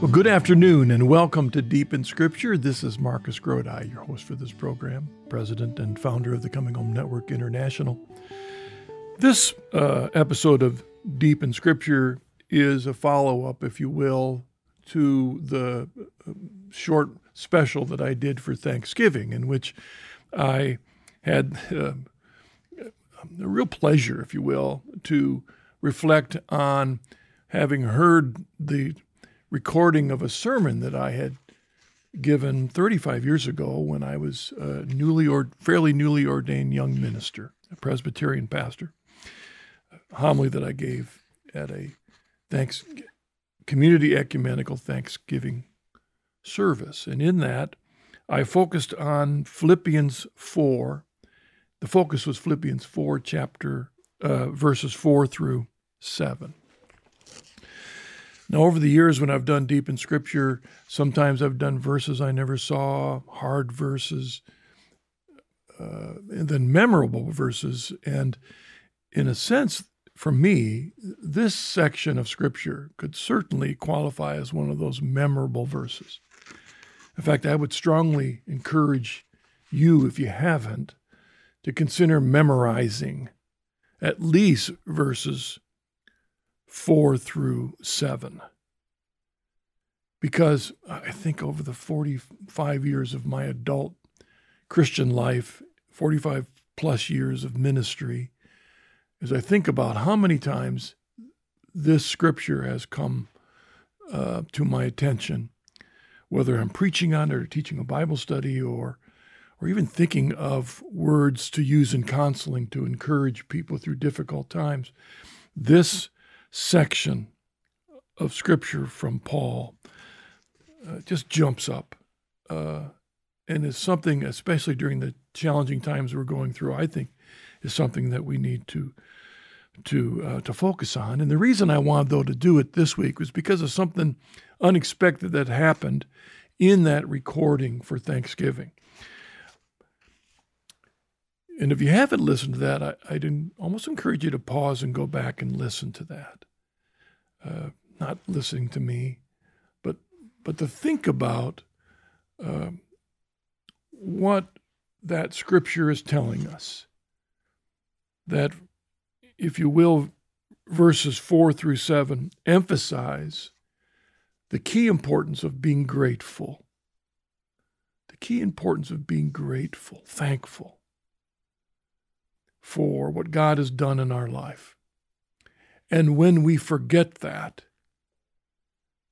Well, good afternoon and welcome to Deep in Scripture. This is Marcus Grodi, your host for this program, president and founder of the Coming Home Network International. This episode of Deep in Scripture is a follow-up, if you will, to the short special that I did for Thanksgiving, in which I had a real pleasure, if you will, to reflect on having heard the recording of a sermon that I had given 35 years ago when I was a fairly newly ordained young minister, a Presbyterian pastor, a homily that I gave at a community ecumenical Thanksgiving service. And in that, I focused on Philippians 4. The focus was Philippians 4, verses 4 through 7. Now, over the years when I've done Deep in Scripture, sometimes I've done verses I never saw, hard verses, and then memorable verses. And in a sense, for me, this section of Scripture could certainly qualify as one of those memorable verses. In fact, I would strongly encourage you, if you haven't, to consider memorizing at least verses 4 through 7, because I think over the 45 years of my adult Christian life, 45 plus years of ministry, as I think about how many times this scripture has come to my attention, whether I'm preaching on it or teaching a Bible study or even thinking of words to use in counseling to encourage people through difficult times, this section of Scripture from Paul just jumps up and is something, especially during the challenging times we're going through, I think is something that we need to focus on. And the reason I wanted, though, to do it this week was because of something unexpected that happened in that recording for Thanksgiving. And if you haven't listened to that, I'd almost encourage you to pause and go back and listen to that. Not listening to me, but to think about what that scripture is telling us. That, if you will, verses 4 through 7 emphasize the key importance of being grateful. The key importance of being grateful, thankful for what God has done in our life. And when we forget that,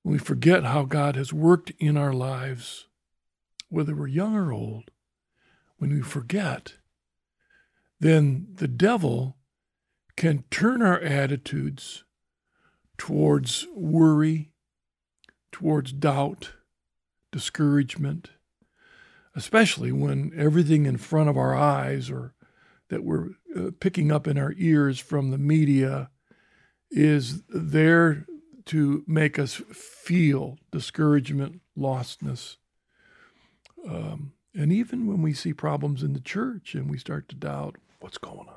when we forget how God has worked in our lives, whether we're young or old, when we forget, then the devil can turn our attitudes towards worry, towards doubt, discouragement, especially when everything in front of our eyes or that we're picking up in our ears from the media is there to make us feel discouragement, lostness. And even when we see problems in the church and we start to doubt what's going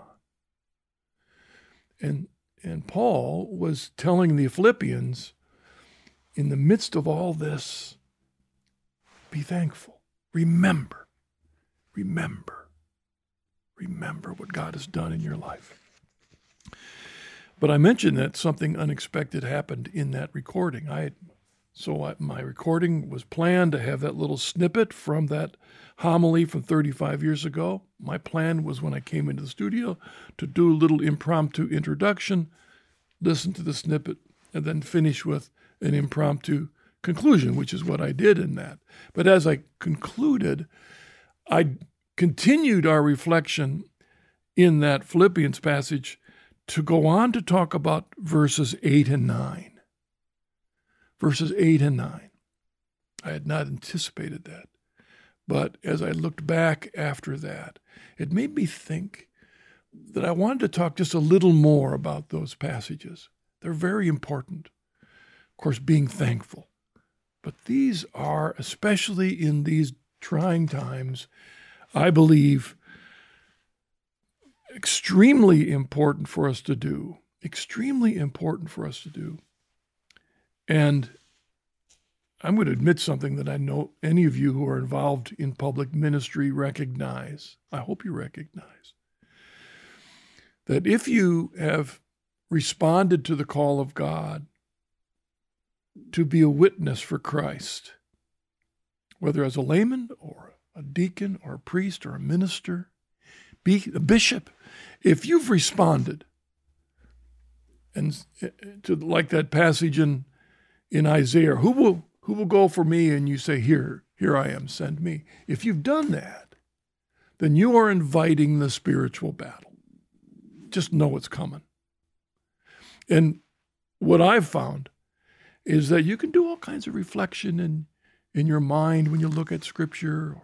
on. And Paul was telling the Philippians, in the midst of all this, be thankful. Remember what God has done in your life. But I mentioned that something unexpected happened in that recording. My recording was planned to have that little snippet from that homily from 35 years ago. My plan was, when I came into the studio, to do a little impromptu introduction, listen to the snippet, and then finish with an impromptu conclusion, which is what I did in that. But as I concluded, I continued our reflection in that Philippians passage to go on to talk about verses 8 and 9. Verses 8 and 9. I had not anticipated that. But as I looked back after that, it made me think that I wanted to talk just a little more about those passages. They're very important. Of course, being thankful. But these are, especially in these trying times, I believe, extremely important for us to do. And I'm going to admit something that I know any of you who are involved in public ministry recognize. I hope you recognize that if you have responded to the call of God to be a witness for Christ, whether as a layman or a deacon or a priest or a minister, a bishop, if you've responded, and to like that passage in Isaiah, who will go for me? And you say, here I am, send me. If you've done that, then you are inviting the spiritual battle. Just know it's coming. And what I've found is that you can do all kinds of reflection in your mind when you look at Scripture,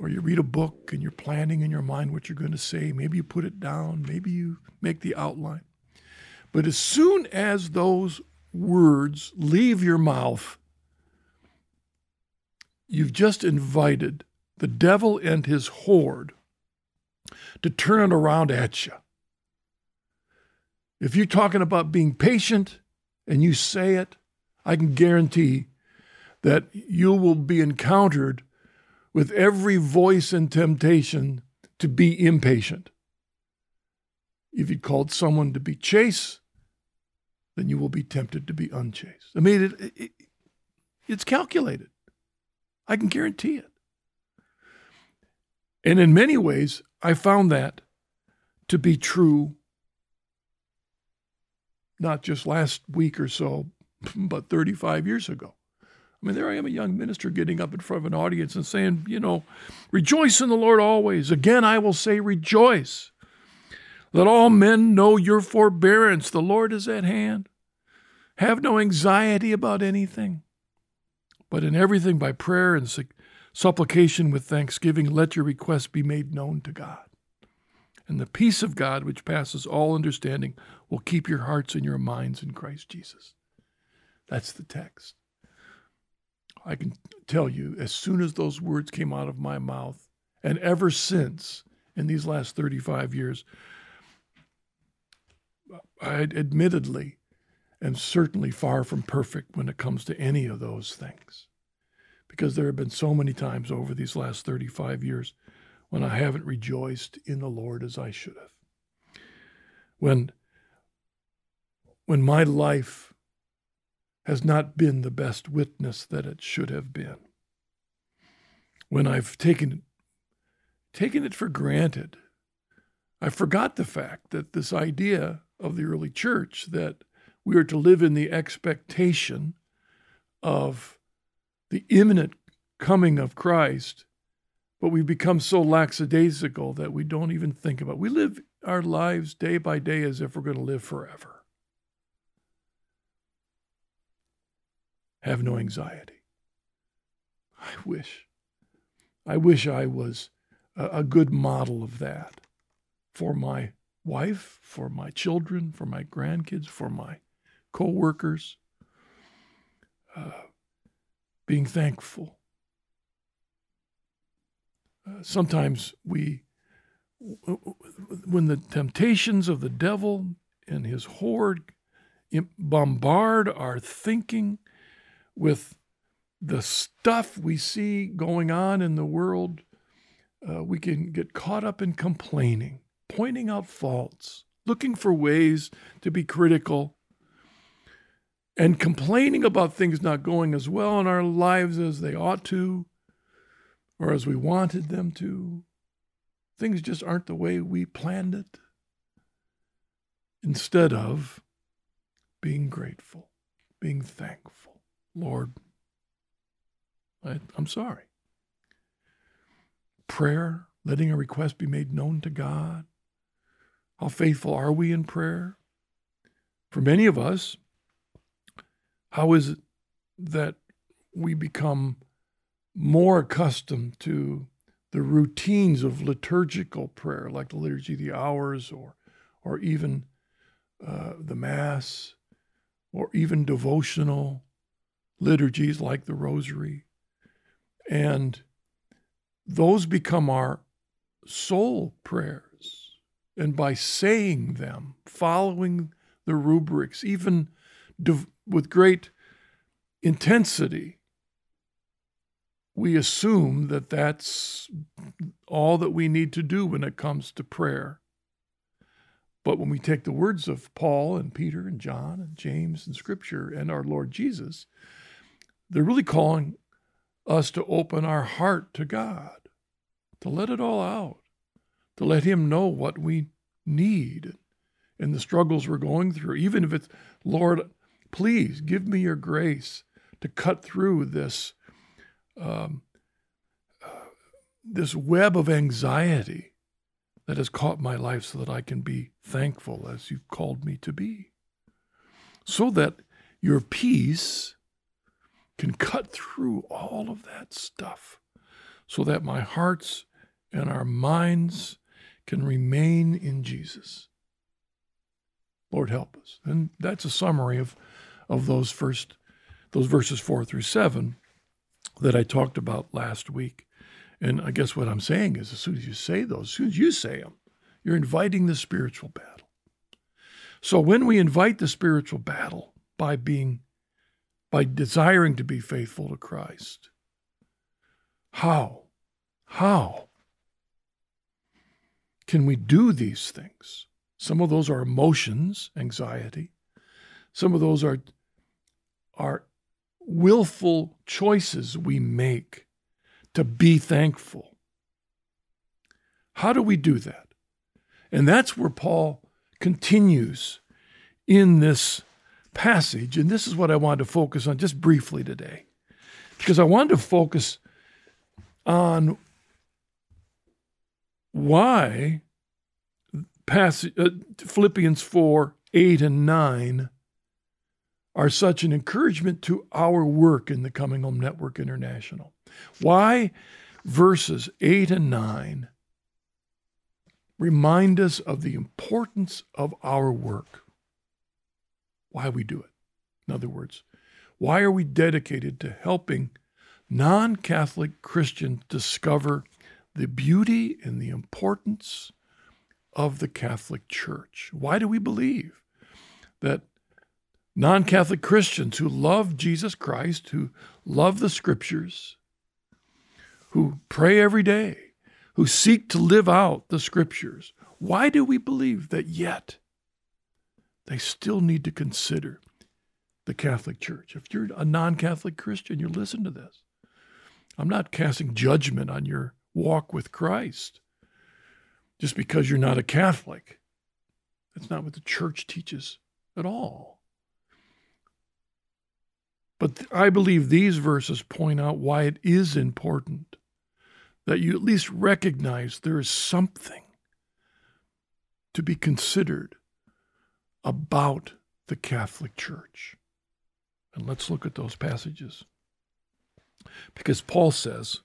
or you read a book and you're planning in your mind what you're going to say. Maybe you put it down. Maybe you make the outline. But as soon as those words leave your mouth, you've just invited the devil and his horde to turn it around at you. If you're talking about being patient and you say it, I can guarantee that you will be encountered with every voice and temptation to be impatient. If you called someone to be chaste, then you will be tempted to be unchaste. I mean, it's calculated. I can guarantee it. And in many ways, I found that to be true, not just last week or so, but 35 years ago. I mean, there I am, a young minister getting up in front of an audience and saying, rejoice in the Lord always. Again, I will say rejoice. Let all men know your forbearance. The Lord is at hand. Have no anxiety about anything, but in everything by prayer and supplication with thanksgiving, let your requests be made known to God. And the peace of God, which passes all understanding, will keep your hearts and your minds in Christ Jesus. That's the text. I can tell you, as soon as those words came out of my mouth, and ever since, in these last 35 years, I admittedly am certainly far from perfect when it comes to any of those things, because there have been so many times over these last 35 years when I haven't rejoiced in the Lord as I should have. When my life has not been the best witness that it should have been. When I've taken it for granted. I forgot the fact that this idea of the early church that we are to live in the expectation of the imminent coming of Christ, but we become so lackadaisical that we don't even think about it. We live our lives day by day as if we're going to live forever. Have no anxiety. I wish I was a good model of that for my wife, for my children, for my grandkids, for my co-workers. Being thankful. Sometimes when the temptations of the devil and his horde bombard our thinking with the stuff we see going on in the world, we can get caught up in complaining, pointing out faults, looking for ways to be critical, and complaining about things not going as well in our lives as they ought to, or as we wanted them to. Things just aren't the way we planned it, instead of being grateful, being thankful. Lord, I'm sorry. Prayer, letting a request be made known to God. How faithful are we in prayer? For many of us, how is it that we become more accustomed to the routines of liturgical prayer, like the Liturgy of the Hours, or even the Mass, or even devotional liturgies like the Rosary, and those become our soul prayers. And by saying them, following the rubrics, even with great intensity, we assume that that's all that we need to do when it comes to prayer. But when we take the words of Paul and Peter and John and James and Scripture and our Lord Jesus, they're really calling us to open our heart to God, to let it all out, to let him know what we need and the struggles we're going through, even if it's, Lord, please give me your grace to cut through this this web of anxiety that has caught my life so that I can be thankful as you've called me to be, so that your peace can cut through all of that stuff, so that my hearts and our minds can remain in Jesus. Lord, help us. And that's a summary of those verses 4-7 that I talked about last week. And I guess what I'm saying is, as soon as you say those, as soon as you say them, you're inviting the spiritual battle. So when we invite the spiritual battle by desiring to be faithful to Christ, how can we do these things? Some of those are emotions, anxiety. Some of those are willful choices we make to be thankful. How do we do that? And that's where Paul continues in this passage. And this is what I wanted to focus on just briefly today, because I wanted to focus on why Philippians 4:8-9 are such an encouragement to our work in the Coming Home Network International. Why verses 8 and 9 remind us of the importance of our work. Why we do it. In other words, why are we dedicated to helping non-Catholic Christians discover the beauty and the importance of the Catholic Church? Why do we believe that non-Catholic Christians who love Jesus Christ, who love the Scriptures, who pray every day, who seek to live out the Scriptures, why do we believe that yet they still need to consider the Catholic Church? If you're a non-Catholic Christian, you listen to this. I'm not casting judgment on your walk with Christ just because you're not a Catholic. That's not what the Church teaches at all. But I believe these verses point out why it is important that you at least recognize there is something to be considered about the Catholic Church. And let's look at those passages. Because Paul says,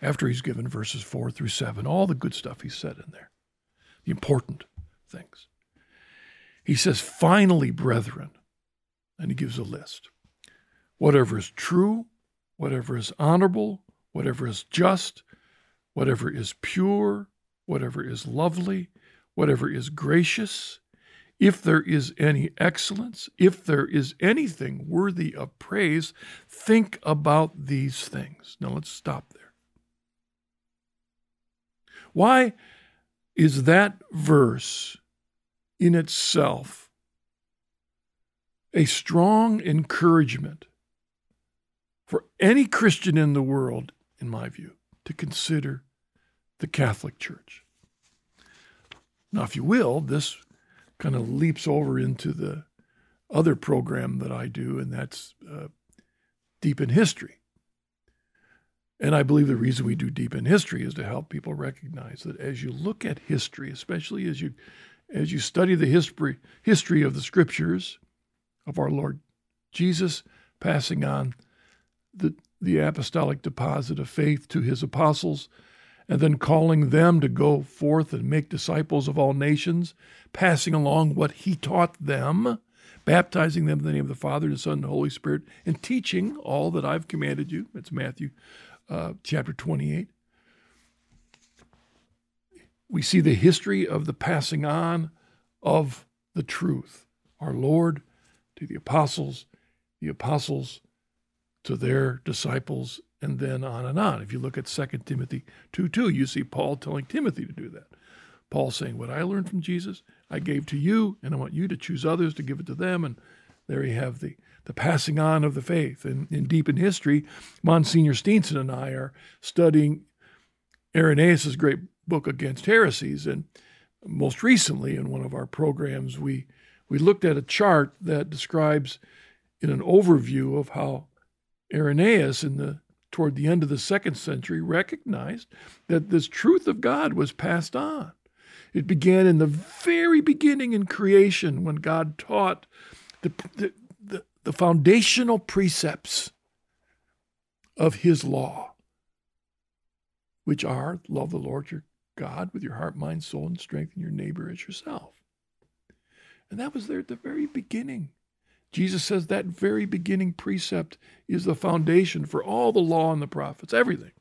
after he's given verses 4-7, all the good stuff he said in there, the important things, he says, finally, brethren, and he gives a list. Whatever is true, whatever is honorable, whatever is just, whatever is pure, whatever is lovely, whatever is gracious, if there is any excellence, if there is anything worthy of praise, think about these things. Now let's stop there. Why is that verse in itself a strong encouragement for any Christian in the world, in my view, to consider the Catholic Church? Now, if you will, this kind of leaps over into the other program that I do, and that's Deep in History. And I believe the reason we do Deep in History is to help people recognize that as you look at history, especially as you study the history of the Scriptures, of our Lord Jesus passing on the apostolic deposit of faith to his apostles, and then calling them to go forth and make disciples of all nations, passing along what he taught them, baptizing them in the name of the Father, the Son, and the Holy Spirit, and teaching all that I've commanded you. It's Matthew chapter 28. We see the history of the passing on of the truth. Our Lord to the apostles to their disciples, and then on and on. If you look at 2 Timothy 2:2, you see Paul telling Timothy to do that. Paul saying, what I learned from Jesus, I gave to you, and I want you to choose others to give it to them. And there you have the passing on of the faith. And in Deep in History, Monsignor Steenson and I are studying Irenaeus' great book, Against Heresies. And most recently, in one of our programs, we looked at a chart that describes in an overview of how Irenaeus toward the end of the 2nd century recognized that this truth of God was passed on. It began in the very beginning in creation when God taught the foundational precepts of his law, which are love the Lord your God with your heart, mind, soul, and strength, and your neighbor as yourself. And that was there at the very beginning. Jesus says that very beginning precept is the foundation for all the law and the prophets, everything.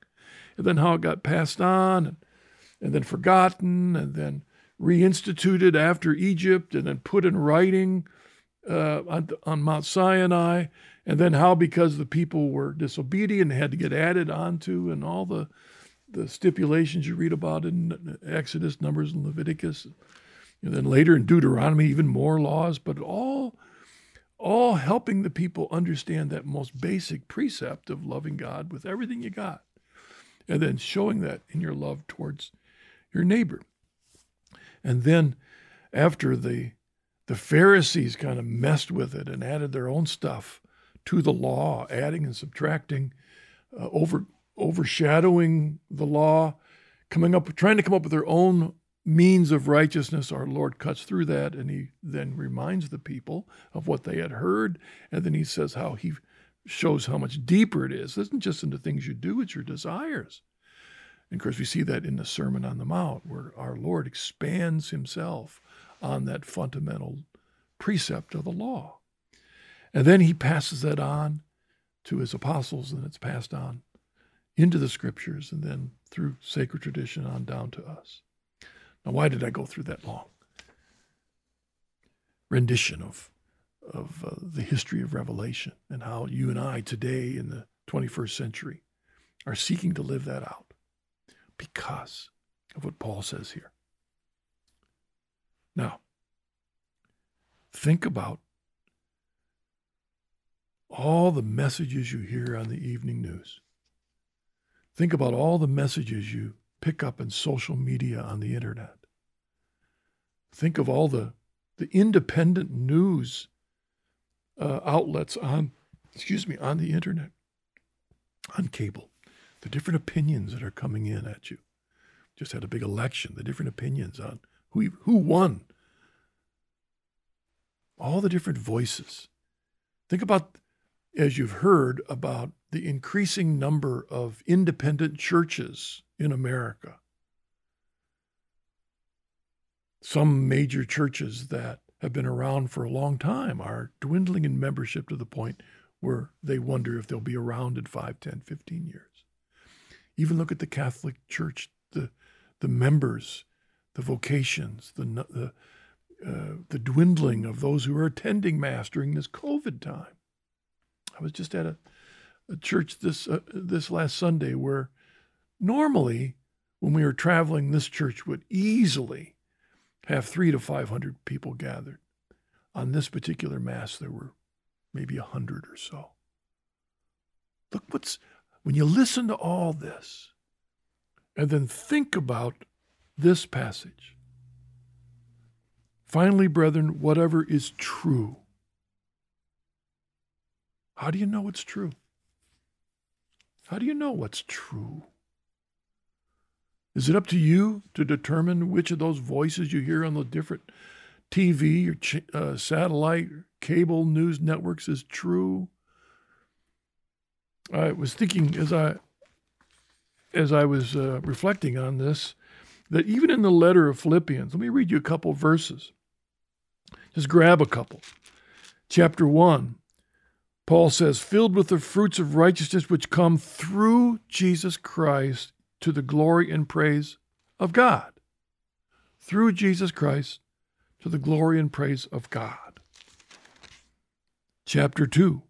And then how it got passed on and then forgotten and then reinstituted after Egypt and then put in writing on Mount Sinai. And then how, because the people were disobedient, had to get added onto, and all the stipulations you read about in Exodus, Numbers, and Leviticus. And then later in Deuteronomy, even more laws, but all helping the people understand that most basic precept of loving God with everything you got, and then showing that in your love towards your neighbor. And then after the Pharisees kind of messed with it and added their own stuff to the law, adding and subtracting, overshadowing the law, trying to come up with their own means of righteousness, our Lord cuts through that, and he then reminds the people of what they had heard, and then he says how he shows how much deeper it is. It isn't just in the things you do, it's your desires. And of course, we see that in the Sermon on the Mount, where our Lord expands himself on that fundamental precept of the law. And then he passes that on to his apostles, and it's passed on into the scriptures, and then through sacred tradition on down to us. Now, why did I go through that long rendition of the history of Revelation and how you and I today in the 21st century are seeking to live that out? Because of what Paul says here. Now, think about all the messages you hear on the evening news. Think about all the messages you pick up in social media on the internet. Think of all the independent news outlets on the internet, on cable, the different opinions that are coming in at you. Just had a big election, the different opinions on who won. All the different voices. Think about, as you've heard, about the increasing number of independent churches in America. Some major churches that have been around for a long time are dwindling in membership to the point where they wonder if they'll be around in 5, 10, 15 years. Even look at the Catholic Church, the members, the vocations, the dwindling of those who are attending Mass during this COVID time. I was just at a church this last Sunday where normally, when we were traveling, this church would easily have 300 to 500 people gathered. On this particular Mass, there were maybe 100 or so. Look when you listen to all this, and then think about this passage. Finally, brethren, whatever is true. How do you know it's true? How do you know what's true? Is it up to you to determine which of those voices you hear on the different TV or satellite or cable news networks is true? I was thinking as I was reflecting on this, that even in the letter of Philippians, let me read you a couple verses. Just grab a couple. Chapter 1, Paul says, filled with the fruits of righteousness which come through Jesus Christ to the glory and praise of God. Through Jesus Christ, to the glory and praise of God. Chapter 2,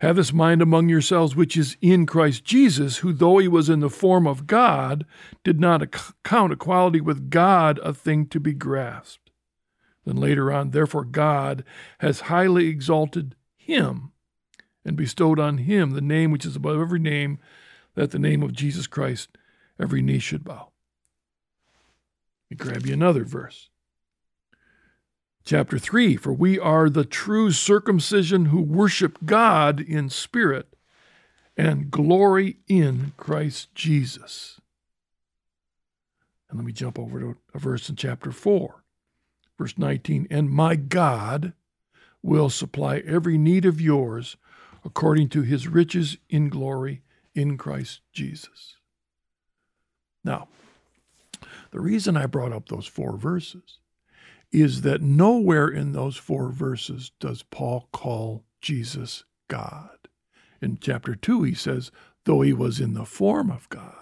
Have this mind among yourselves which is in Christ Jesus, who, though he was in the form of God, did not count equality with God a thing to be grasped. Then later on, therefore God has highly exalted him and bestowed on him the name which is above every name, that at the name of Jesus Christ every knee should bow. Let me grab you another verse. Chapter 3, for we are the true circumcision who worship God in spirit and glory in Christ Jesus. And let me jump over to a verse in chapter 4, verse 19, and my God will supply every need of yours according to his riches in glory in Christ Jesus. Now, the reason I brought up those four verses is that nowhere in those four verses does Paul call Jesus God. In chapter 2, he says, though he was in the form of God.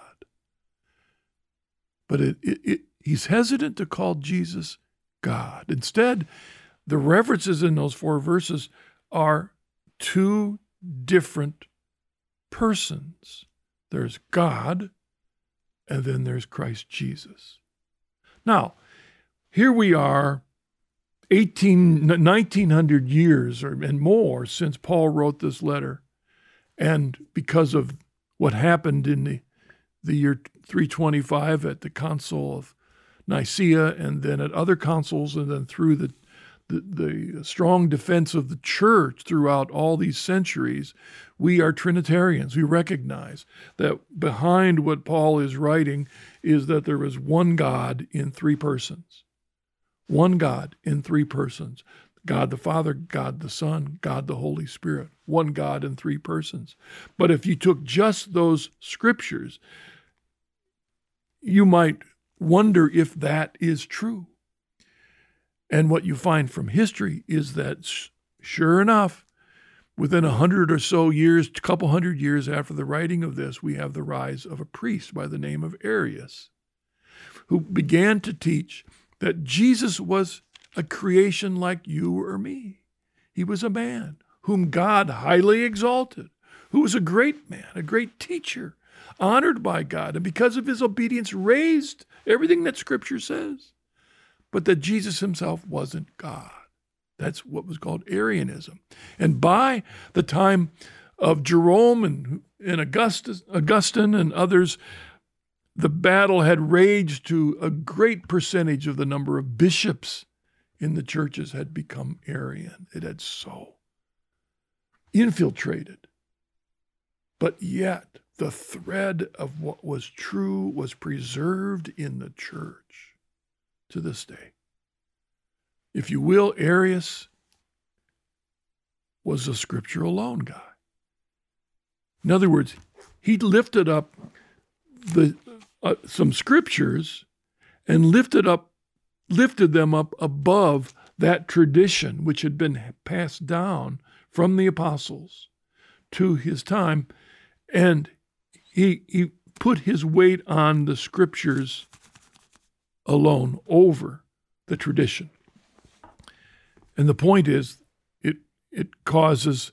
But he's hesitant to call Jesus God. Instead, the references in those four verses are two different persons. There's God, and then there's Christ Jesus. Now, here we are, 1900 years and more since Paul wrote this letter, and because of what happened in the year 325 at the Council of Nicaea, and then at other councils, and then through the strong defense of the church throughout all these centuries, we are Trinitarians. We recognize that behind what Paul is writing is that there is one God in three persons. One God in three persons. God the Father, God the Son, God the Holy Spirit. One God in three persons. But if you took just those scriptures, you might wonder if that is true. And what you find from history is that, sure enough, within 100 or so years, a couple hundred years after the writing of this, we have the rise of a priest by the name of Arius, who began to teach that Jesus was a creation like you or me. He was a man whom God highly exalted, who was a great man, a great teacher, honored by God, and because of his obedience raised everything that Scripture says, but that Jesus himself wasn't God. That's what was called Arianism. And by the time of Jerome and Augustine and others, the battle had raged to a great percentage of the number of bishops in the churches had become Arian. It had so infiltrated. But yet, the thread of what was true was preserved in the church to this day. If you will, Arius was a Scripture alone guy. In other words, he lifted up some scriptures and lifted them up above that tradition which had been passed down from the apostles to his time, and he put his weight on the scriptures alone over the tradition. And the point is, it causes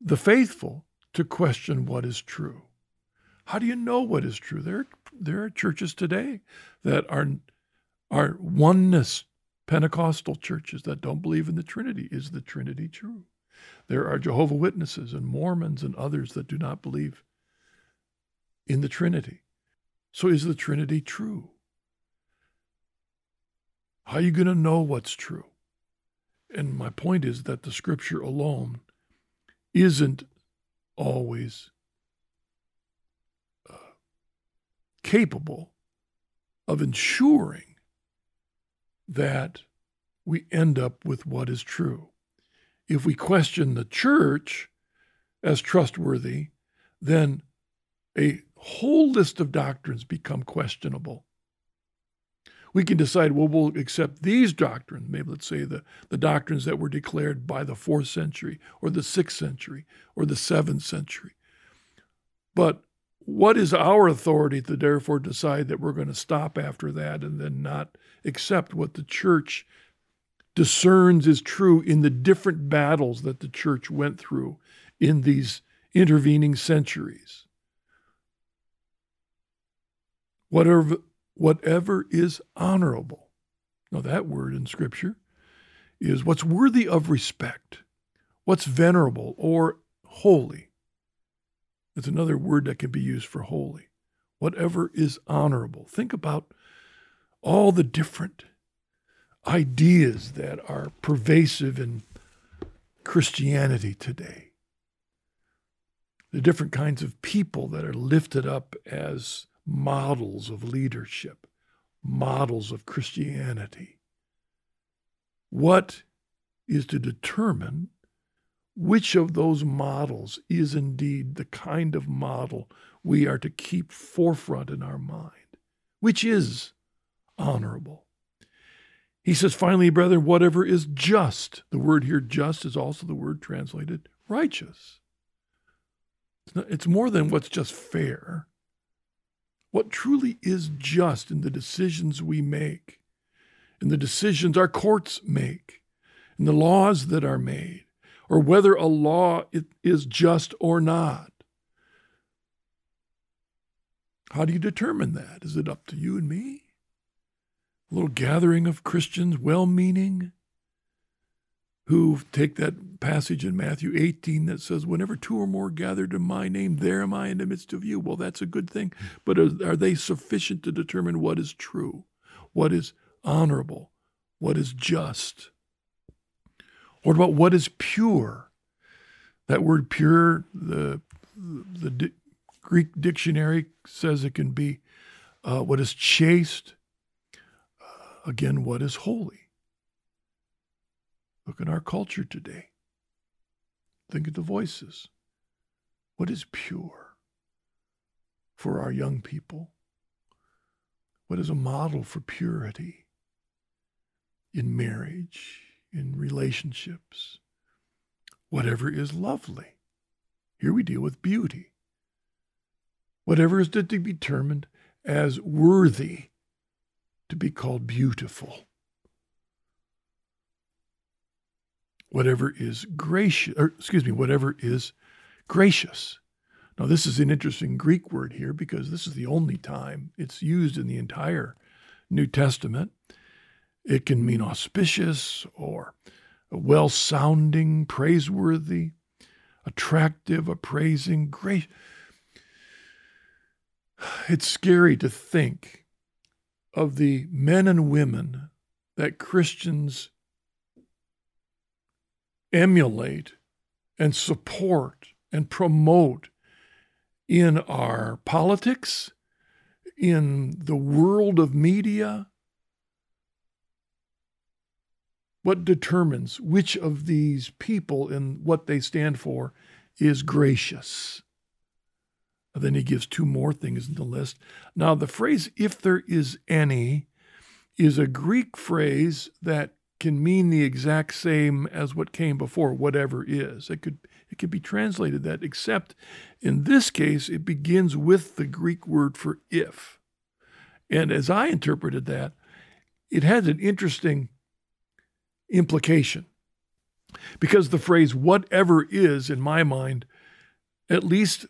the faithful to question what is true. How do you know what is true? There are churches today that are oneness Pentecostal churches that don't believe in the Trinity. Is the Trinity true? There are Jehovah's Witnesses and Mormons and others that do not believe in the Trinity. So is the Trinity true? How are you going to know what's true? And my point is that the Scripture alone isn't always capable of ensuring that we end up with what is true. If we question the church as trustworthy, then a whole list of doctrines become questionable. We can decide, well, we'll accept these doctrines, maybe let's say the doctrines that were declared by the 4th century or the 6th century or the 7th century. But what is our authority to therefore decide that we're going to stop after that and then not accept what the church discerns is true in the different battles that the church went through in these intervening centuries. Whatever is honorable, now that word in Scripture, is what's worthy of respect, what's venerable or holy. That's another word that can be used for holy. Whatever is honorable. Think about all the different ideas that are pervasive in Christianity today. The different kinds of people that are lifted up as models of leadership, models of Christianity. What is to determine which of those models is indeed the kind of model we are to keep forefront in our mind, which is honorable. He says, finally, brethren, whatever is just. The word here, just, is also the word translated righteous. It's more than what's just fair. What truly is just in the decisions we make, in the decisions our courts make, in the laws that are made, or whether a law is just or not. How do you determine that? Is it up to you and me? A little gathering of Christians, well-meaning, who take that passage in Matthew 18 that says, whenever two or more gathered in my name, there am I in the midst of you. Well, that's a good thing, but are they sufficient to determine what is true, what is honorable, what is just? What about what is pure? That word pure, the Greek dictionary says it can be what is chaste, again, what is holy. Look in our culture today. Think of the voices. What is pure for our young people? What is a model for purity in marriage, in relationships? Whatever is lovely. Here we deal with beauty. Whatever is to be determined as worthy to be called beautiful. Whatever is gracious. Now, this is an interesting Greek word here because this is the only time it's used in the entire New Testament. It can mean auspicious or well-sounding, praiseworthy, attractive, appraising, gracious. It's scary to think of the men and women that Christians emulate and support and promote in our politics, in the world of media. What determines which of these people and what they stand for is gracious? And then he gives two more things in the list. Now, the phrase, if there is any, is a Greek phrase that can mean the exact same as what came before, whatever is. It could be translated that, except in this case, it begins with the Greek word for if. And as I interpreted that, it has an interesting implication. Because the phrase whatever is, in my mind, at least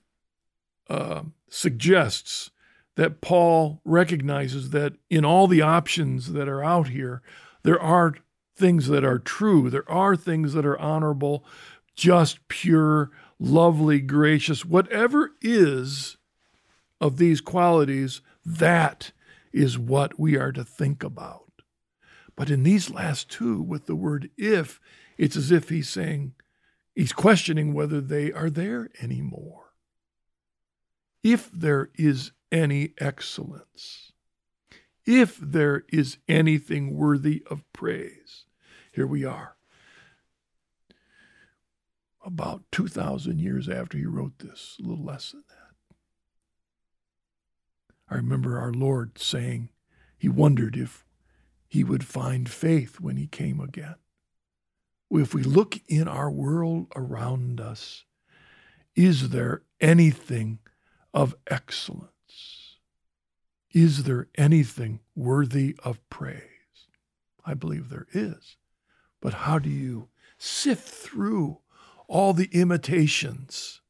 suggests that Paul recognizes that in all the options that are out here, there are things that are true. There are things that are honorable, just, pure, lovely, gracious. Whatever is of these qualities, that is what we are to think about. But in these last two, with the word if, it's as if he's saying, he's questioning whether they are there anymore. If there is any excellence, if there is anything worthy of praise. Here we are, about 2,000 years after he wrote this, a little less than that. I remember our Lord saying he wondered if he would find faith when he came again. If we look in our world around us, is there anything of excellence? Is there anything worthy of praise? I believe there is. But how do you sift through all the imitations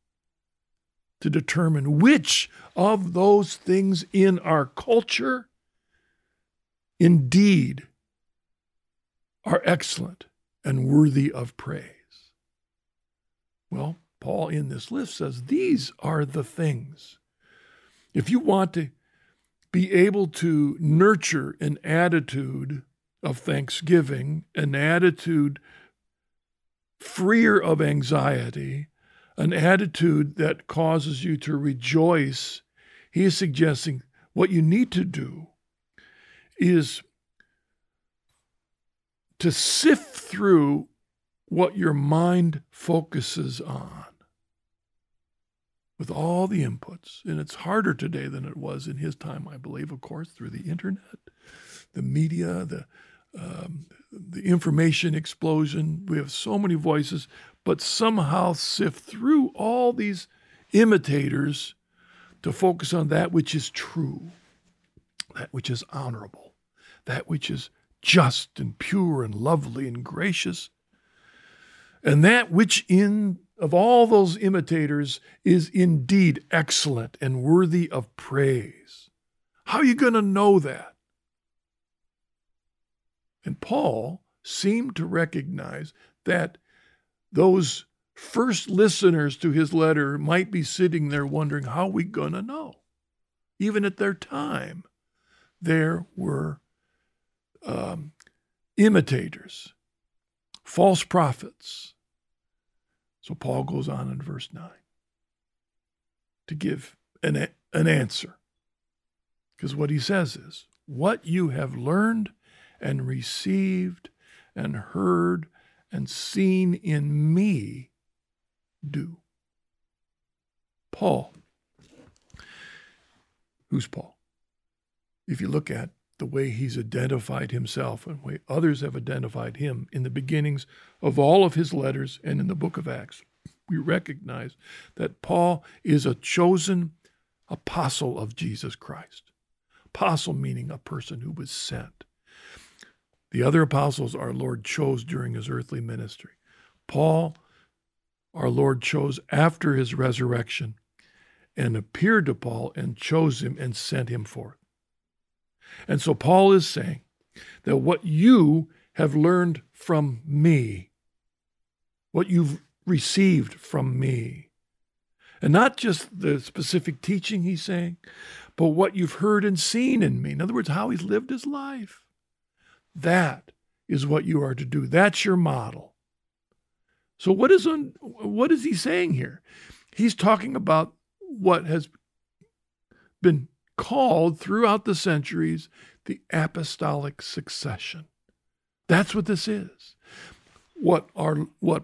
to determine which of those things in our culture indeed are excellent and worthy of praise. Well, Paul in this list says these are the things. If you want to be able to nurture an attitude of thanksgiving, an attitude freer of anxiety, an attitude that causes you to rejoice, he is suggesting what you need to do is to sift through what your mind focuses on with all the inputs. And it's harder today than it was in his time, I believe, of course, through the internet, the media, the information explosion. We have so many voices, but somehow sift through all these imitators to focus on that which is true, that which is honorable, that which is just and pure and lovely and gracious, and that which in of all those imitators is indeed excellent and worthy of praise. How are you going to know that? And Paul seemed to recognize that those first listeners to his letter might be sitting there wondering, how are we going to know? Even at their time, there were imitators, false prophets. So Paul goes on in verse 9 to give an answer. Because what he says is, what you have learned and received and heard and seen in me, do. Paul. Who's Paul? If you look at the way he's identified himself and the way others have identified him in the beginnings of all of his letters and in the book of Acts, we recognize that Paul is a chosen apostle of Jesus Christ. Apostle meaning a person who was sent. The other apostles our Lord chose during his earthly ministry. Paul, our Lord, chose after his resurrection and appeared to Paul and chose him and sent him forth. And so Paul is saying that what you have learned from me, what you've received from me, and not just the specific teaching he's saying, but what you've heard and seen in me. In other words, how he's lived his life. That is what you are to do. That's your model. So what is he saying here? He's talking about what has been called throughout the centuries the apostolic succession. That's what this is. What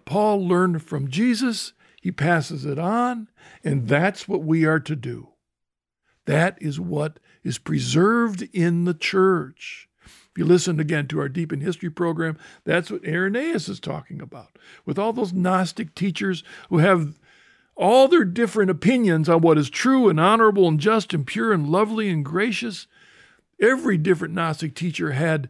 Paul learned from Jesus, he passes it on, and that's what we are to do. That is what is preserved in the church. If you listen again to our Deep in History program, that's what Irenaeus is talking about, with all those Gnostic teachers who have all their different opinions on what is true and honorable and just and pure and lovely and gracious. Every different Gnostic teacher had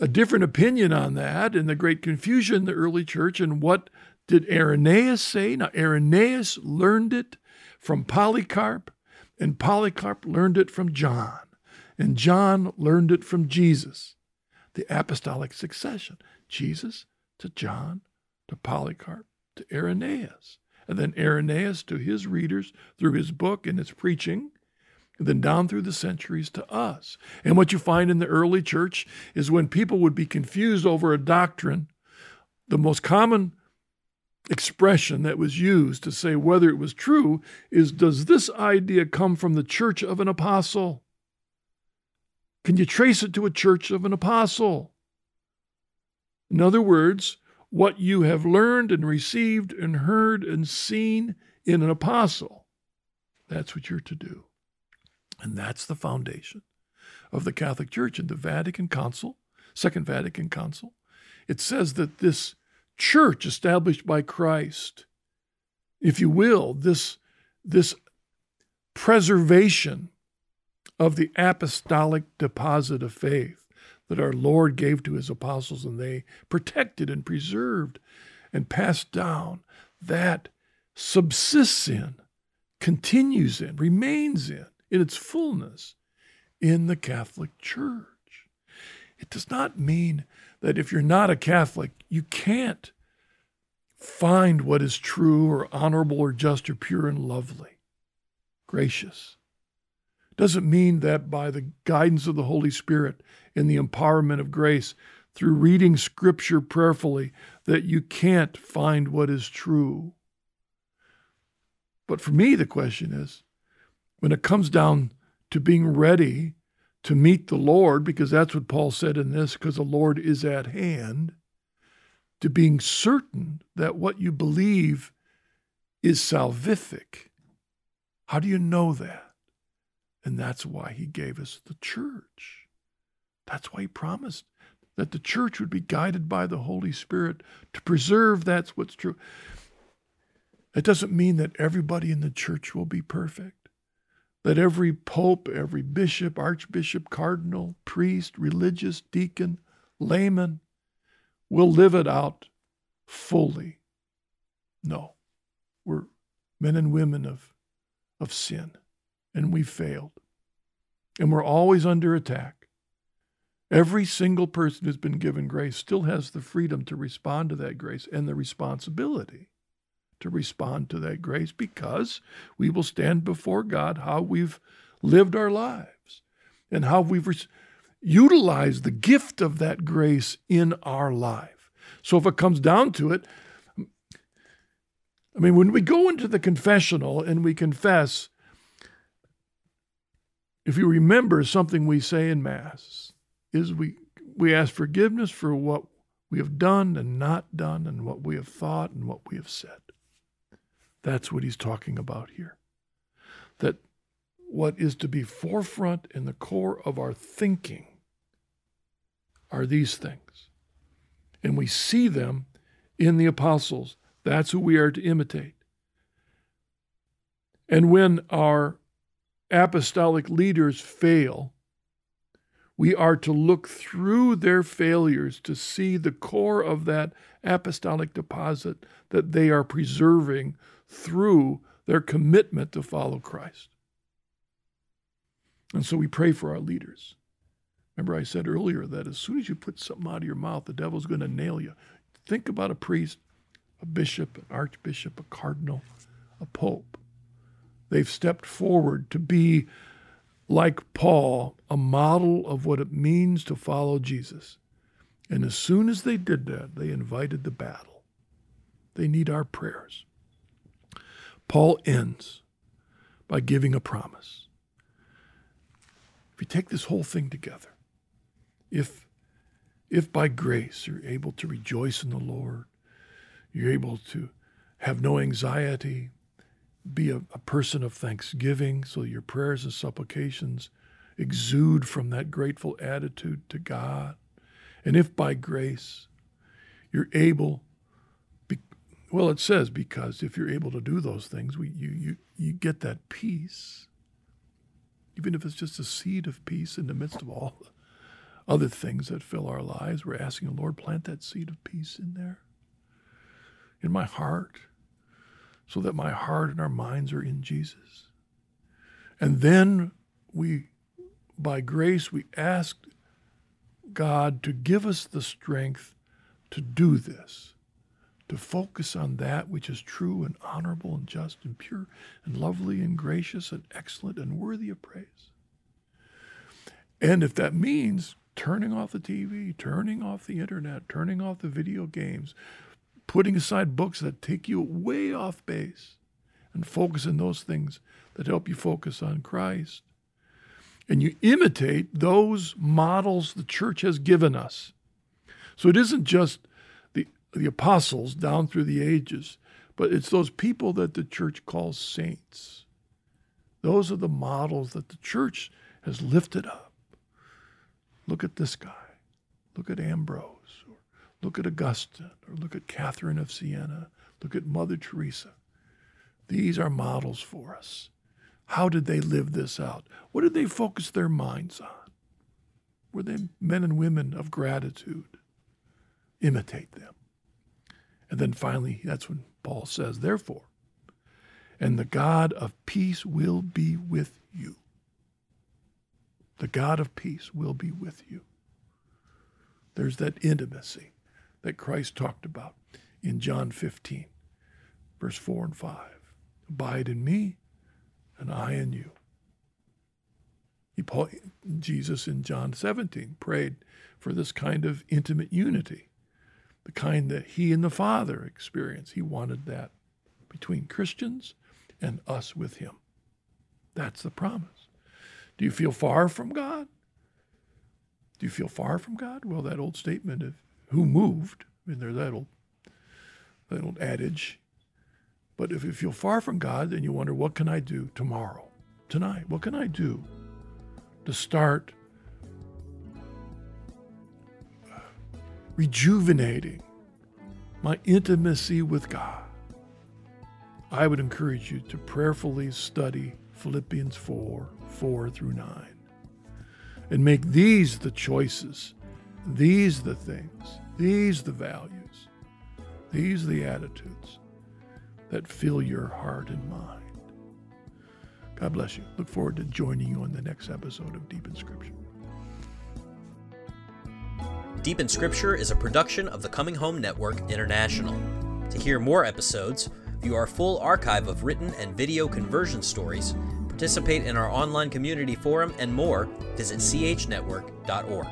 a different opinion on that, and the great confusion in the early church. And what did Irenaeus say? Now, Irenaeus learned it from Polycarp, and Polycarp learned it from John, and John learned it from Jesus. The apostolic succession. Jesus to John to Polycarp to Irenaeus. And then Irenaeus to his readers through his book and his preaching, and then down through the centuries to us. And what you find in the early church is when people would be confused over a doctrine, the most common expression that was used to say whether it was true is, does this idea come from the church of an apostle? Can you trace it to a church of an apostle? In other words, what you have learned and received and heard and seen in an apostle. That's what you're to do. And that's the foundation of the Catholic Church and the Vatican Council, Second Vatican Council. It says that this church established by Christ, if you will, this preservation of the apostolic deposit of faith that our Lord gave to his apostles and they protected and preserved and passed down. that subsists in, continues in, remains in its fullness in the Catholic Church. It does not mean that if you're not a Catholic, you can't find what is true or honorable or just or pure and lovely, gracious. It doesn't mean that by the guidance of the Holy Spirit and the empowerment of grace through reading Scripture prayerfully that you can't find what is true. But for me, the question is, when it comes down to being ready to meet the Lord, because that's what Paul said in this, because the Lord is at hand, to being certain that what you believe is salvific, how do you know that? And that's why he gave us the church. That's why he promised that the church would be guided by the Holy Spirit to preserve that's what's true. It doesn't mean that everybody in the church will be perfect, that every pope, every bishop, archbishop, cardinal, priest, religious, deacon, layman will live it out fully. No, we're men and women of sin, and we failed, and we're always under attack. Every single person who's been given grace still has the freedom to respond to that grace and the responsibility to respond to that grace, because we will stand before God how we've lived our lives and how we've utilized the gift of that grace in our life. So if it comes down to it, I mean, when we go into the confessional and we confess, if you remember something we say in Mass, is we ask forgiveness for what we have done and not done and what we have thought and what we have said. That's what he's talking about here. That what is to be forefront in the core of our thinking are these things. And we see them in the apostles. That's who we are to imitate. And when our apostolic leaders fail, we are to look through their failures to see the core of that apostolic deposit that they are preserving through their commitment to follow Christ. And so we pray for our leaders. Remember, I said earlier that as soon as you put something out of your mouth, the devil's going to nail you. Think about a priest, a bishop, an archbishop, a cardinal, a pope. They've stepped forward to be, like Paul, a model of what it means to follow Jesus. And as soon as they did that, they invited the battle. They need our prayers. Paul ends by giving a promise. If you take this whole thing together, if by grace you're able to rejoice in the Lord, you're able to have no anxiety, be a person of thanksgiving, so your prayers and supplications exude from that grateful attitude to God. And if by grace you're able, it says because if you're able to do those things, you get that peace, even if it's just a seed of peace in the midst of all the other things that fill our lives. We're asking the Lord, plant that seed of peace in there, in my heart, so that my heart and our minds are in Jesus. And then we, by grace, we ask God to give us the strength to do this, to focus on that which is true and honorable and just and pure and lovely and gracious and excellent and worthy of praise. And if that means turning off the TV, turning off the internet, turning off the video games, putting aside books that take you way off base and focus on those things that help you focus on Christ. And you imitate those models the church has given us. So it isn't just the apostles down through the ages, but it's those people that the church calls saints. Those are the models that the church has lifted up. Look at this guy. Look at Ambrose. Look at Augustine, or look at Catherine of Siena, look at Mother Teresa. These are models for us. How did they live this out? What did they focus their minds on? Were they men and women of gratitude? Imitate them. And then finally, that's when Paul says, therefore, and the God of peace will be with you. The God of peace will be with you. There's that intimacy that Christ talked about in John 15, verse 4 and 5. Abide in me, and I in you. Jesus in John 17 prayed for this kind of intimate unity, the kind that he and the Father experience. He wanted that between Christians and us with him. That's the promise. Do you feel far from God? Do you feel far from God? Well, that old statement of who moved, I mean, there's that old adage. But if you feel far from God, then you wonder, what can I do tomorrow, tonight? What can I do to start rejuvenating my intimacy with God? I would encourage you to prayerfully study Philippians 4:4 through 9, and make these the choices, these the things, these the values, these the attitudes that fill your heart and mind. God bless you. Look forward to joining you on the next episode of Deep in Scripture. Deep in Scripture is a production of the Coming Home Network International. To hear more episodes, view our full archive of written and video conversion stories, participate in our online community forum, and more, visit chnetwork.org.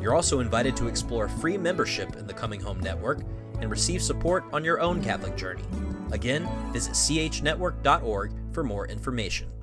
You're also invited to explore free membership in the Coming Home Network and receive support on your own Catholic journey. Again, visit chnetwork.org for more information.